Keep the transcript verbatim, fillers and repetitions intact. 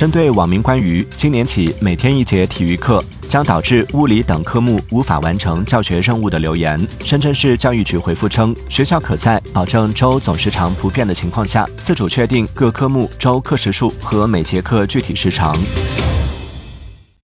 针对网民关于今年起每天一节体育课将导致物理等科目无法完成教学任务的留言，深圳市教育局回复称，学校可在保证周总时长不变的情况下，自主确定各科目周课时数和每节课具体时长。